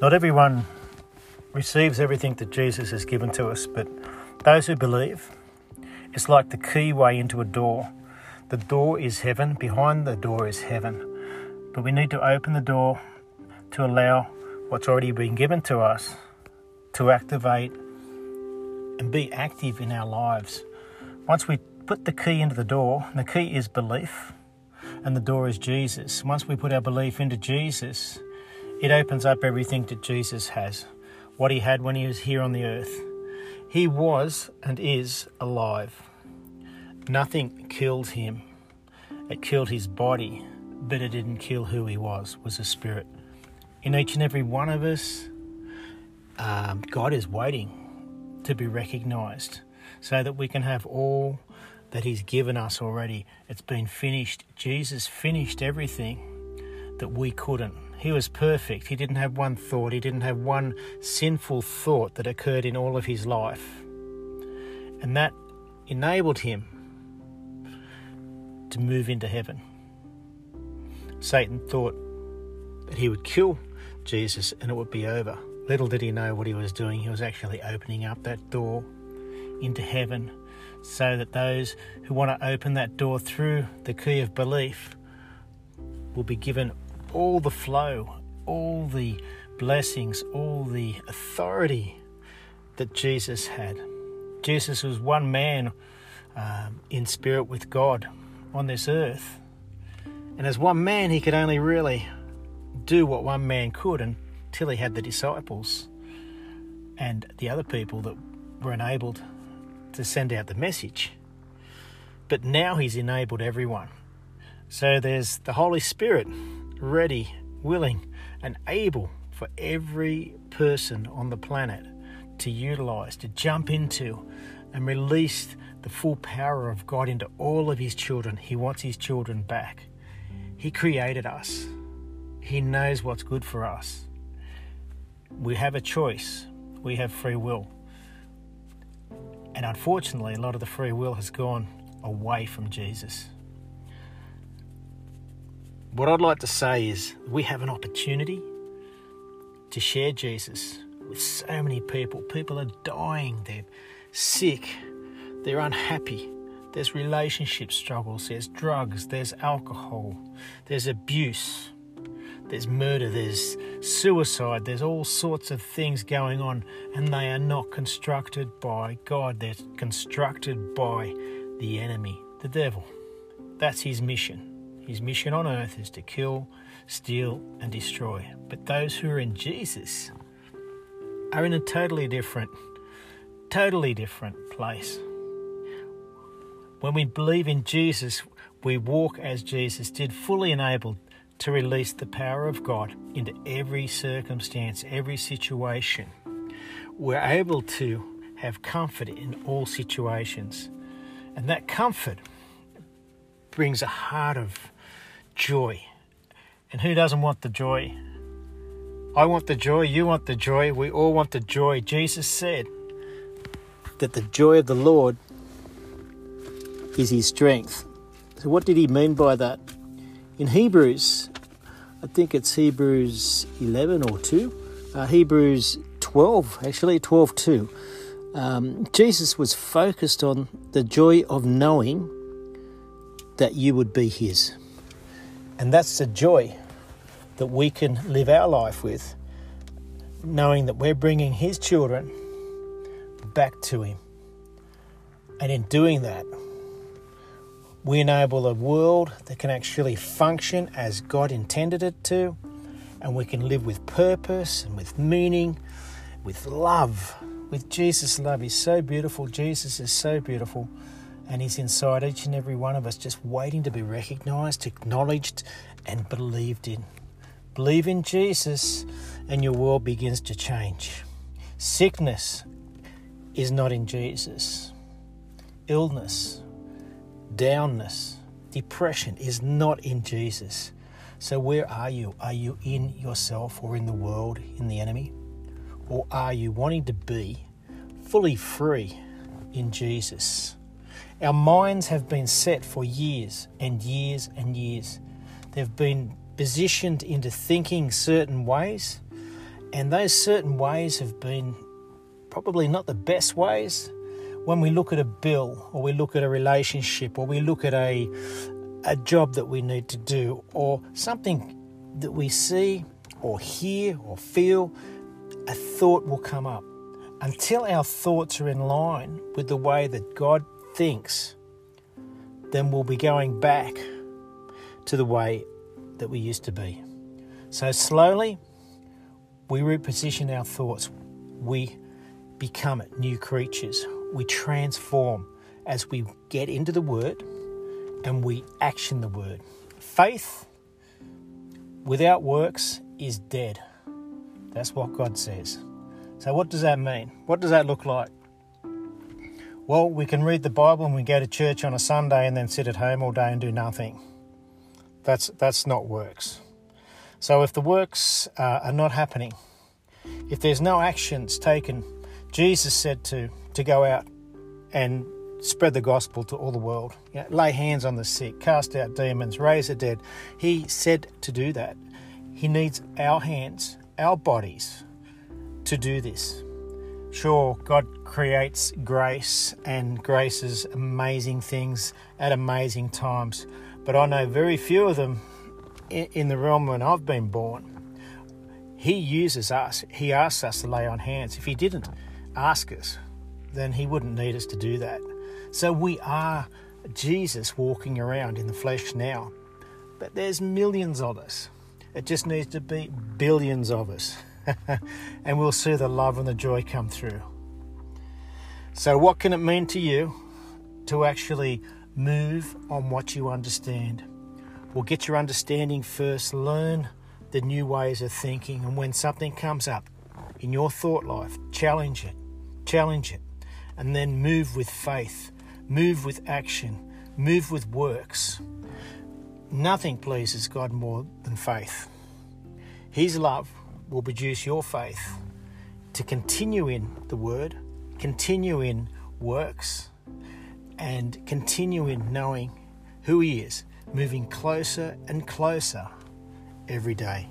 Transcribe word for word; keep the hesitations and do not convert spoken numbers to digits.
Not everyone receives everything that Jesus has given to us, but those who believe, it's like the keyway into a door. The door is heaven. Behind the door is heaven. But we need to open the door to allow what's already been given to us to activate and be active in our lives. Once we put the key into the door, and the key is belief, and the door is Jesus. Once we put our belief into Jesus, it opens up everything that Jesus has, what he had when he was here on the earth. He was and is alive. Nothing killed him. It killed his body, but it didn't kill who he was, was a spirit. In each and every one of us, um, God is waiting to be recognised so that we can have all that he's given us already. It's been finished. Jesus finished everything that we couldn't. He was perfect. He didn't have one thought. He didn't have one sinful thought that occurred in all of his life. And that enabled him to move into heaven. Satan thought that he would kill Jesus and it would be over. Little did he know what he was doing. He was actually opening up that door into heaven so that those who want to open that door through the key of belief will be given all the flow, all the blessings, all the authority that Jesus had. Jesus was one man um, in spirit with God on this earth. And as one man, he could only really do what one man could until he had the disciples and the other people that were enabled to send out the message. But now he's enabled everyone. So there's the Holy Spirit ready, willing and able for every person on the planet to utilize, to jump into and release the full power of God into all of his children. He wants his children back. He created us. He knows what's good for us. We have a choice. We have free will. And unfortunately, a lot of the free will has gone away from Jesus. What I'd like to say is we have an opportunity to share Jesus with so many people. People are dying. They're sick. They're unhappy. There's relationship struggles. There's drugs. There's alcohol. There's abuse. There's murder, there's suicide, there's all sorts of things going on, and they are not constructed by God. They're constructed by the enemy, the devil. That's his mission. His mission on earth is to kill, steal, and destroy. But those who are in Jesus are in a totally different, totally different place. When we believe in Jesus, we walk as Jesus did, fully enabled to release the power of God into every circumstance, every situation. We're able to have comfort in all situations. And that comfort brings a heart of joy. And who doesn't want the joy? I want the joy, you want the joy, we all want the joy. Jesus said that the joy of the Lord is his strength. So what did he mean by that? In Hebrews, I think it's Hebrews eleven or two, uh, Hebrews twelve, actually, twelve two. Um, Jesus was focused on the joy of knowing that you would be his. And that's the joy that we can live our life with, knowing that we're bringing his children back to him. And in doing that, we enable a world that can actually function as God intended it to, and we can live with purpose and with meaning, with love, with Jesus' love. He's so beautiful. Jesus is so beautiful, and he's inside each and every one of us, just waiting to be recognised, acknowledged, and believed in. Believe in Jesus, and your world begins to change. Sickness is not in Jesus. Illness, downness, depression is not in Jesus. So where are you? Are you in yourself or in the world, in the enemy? Or are you wanting to be fully free in Jesus? Our minds have been set for years and years and years. They've been positioned into thinking certain ways, And those certain ways have been probably not the best ways. When we look at a bill, or we look at a relationship, or we look at a a job that we need to do, or something that we see or hear or feel, a thought will come up. Until our thoughts are in line with the way that God thinks, then we'll be going back to the way that we used to be. So slowly, we reposition our thoughts. We become new creatures. We transform as we get into the Word and we action the Word. Faith without works is dead. That's what God says. So what does that mean? What does that look like? Well, we can read the Bible and we go to church on a Sunday and then sit at home all day and do nothing. That's that's not works. So if the works uh, are not happening, if there's no actions taken, Jesus said to, to go out and spread the gospel to all the world. You know, lay hands on the sick, cast out demons, raise the dead. He said to do that. He needs our hands, our bodies, to do this. Sure, God creates grace, and grace is amazing things at amazing times, but I know very few of them in the realm when I've been born. He uses us. He asks us to lay on hands. If he didn't ask us, then he wouldn't need us to do that. So we are Jesus walking around in the flesh now, but there's millions of us. It just needs to be billions of us. And we'll see the love and the joy come through. So what can it mean to you to actually move on what you understand? Well, get your understanding first. Learn the new ways of thinking. And when something comes up in your thought life, challenge it. Challenge it. And then move with faith. Move with action. Move with works. Nothing pleases God more than faith. His love will produce your faith to continue in the Word, continue in works, and continue in knowing who He is, moving closer and closer every day.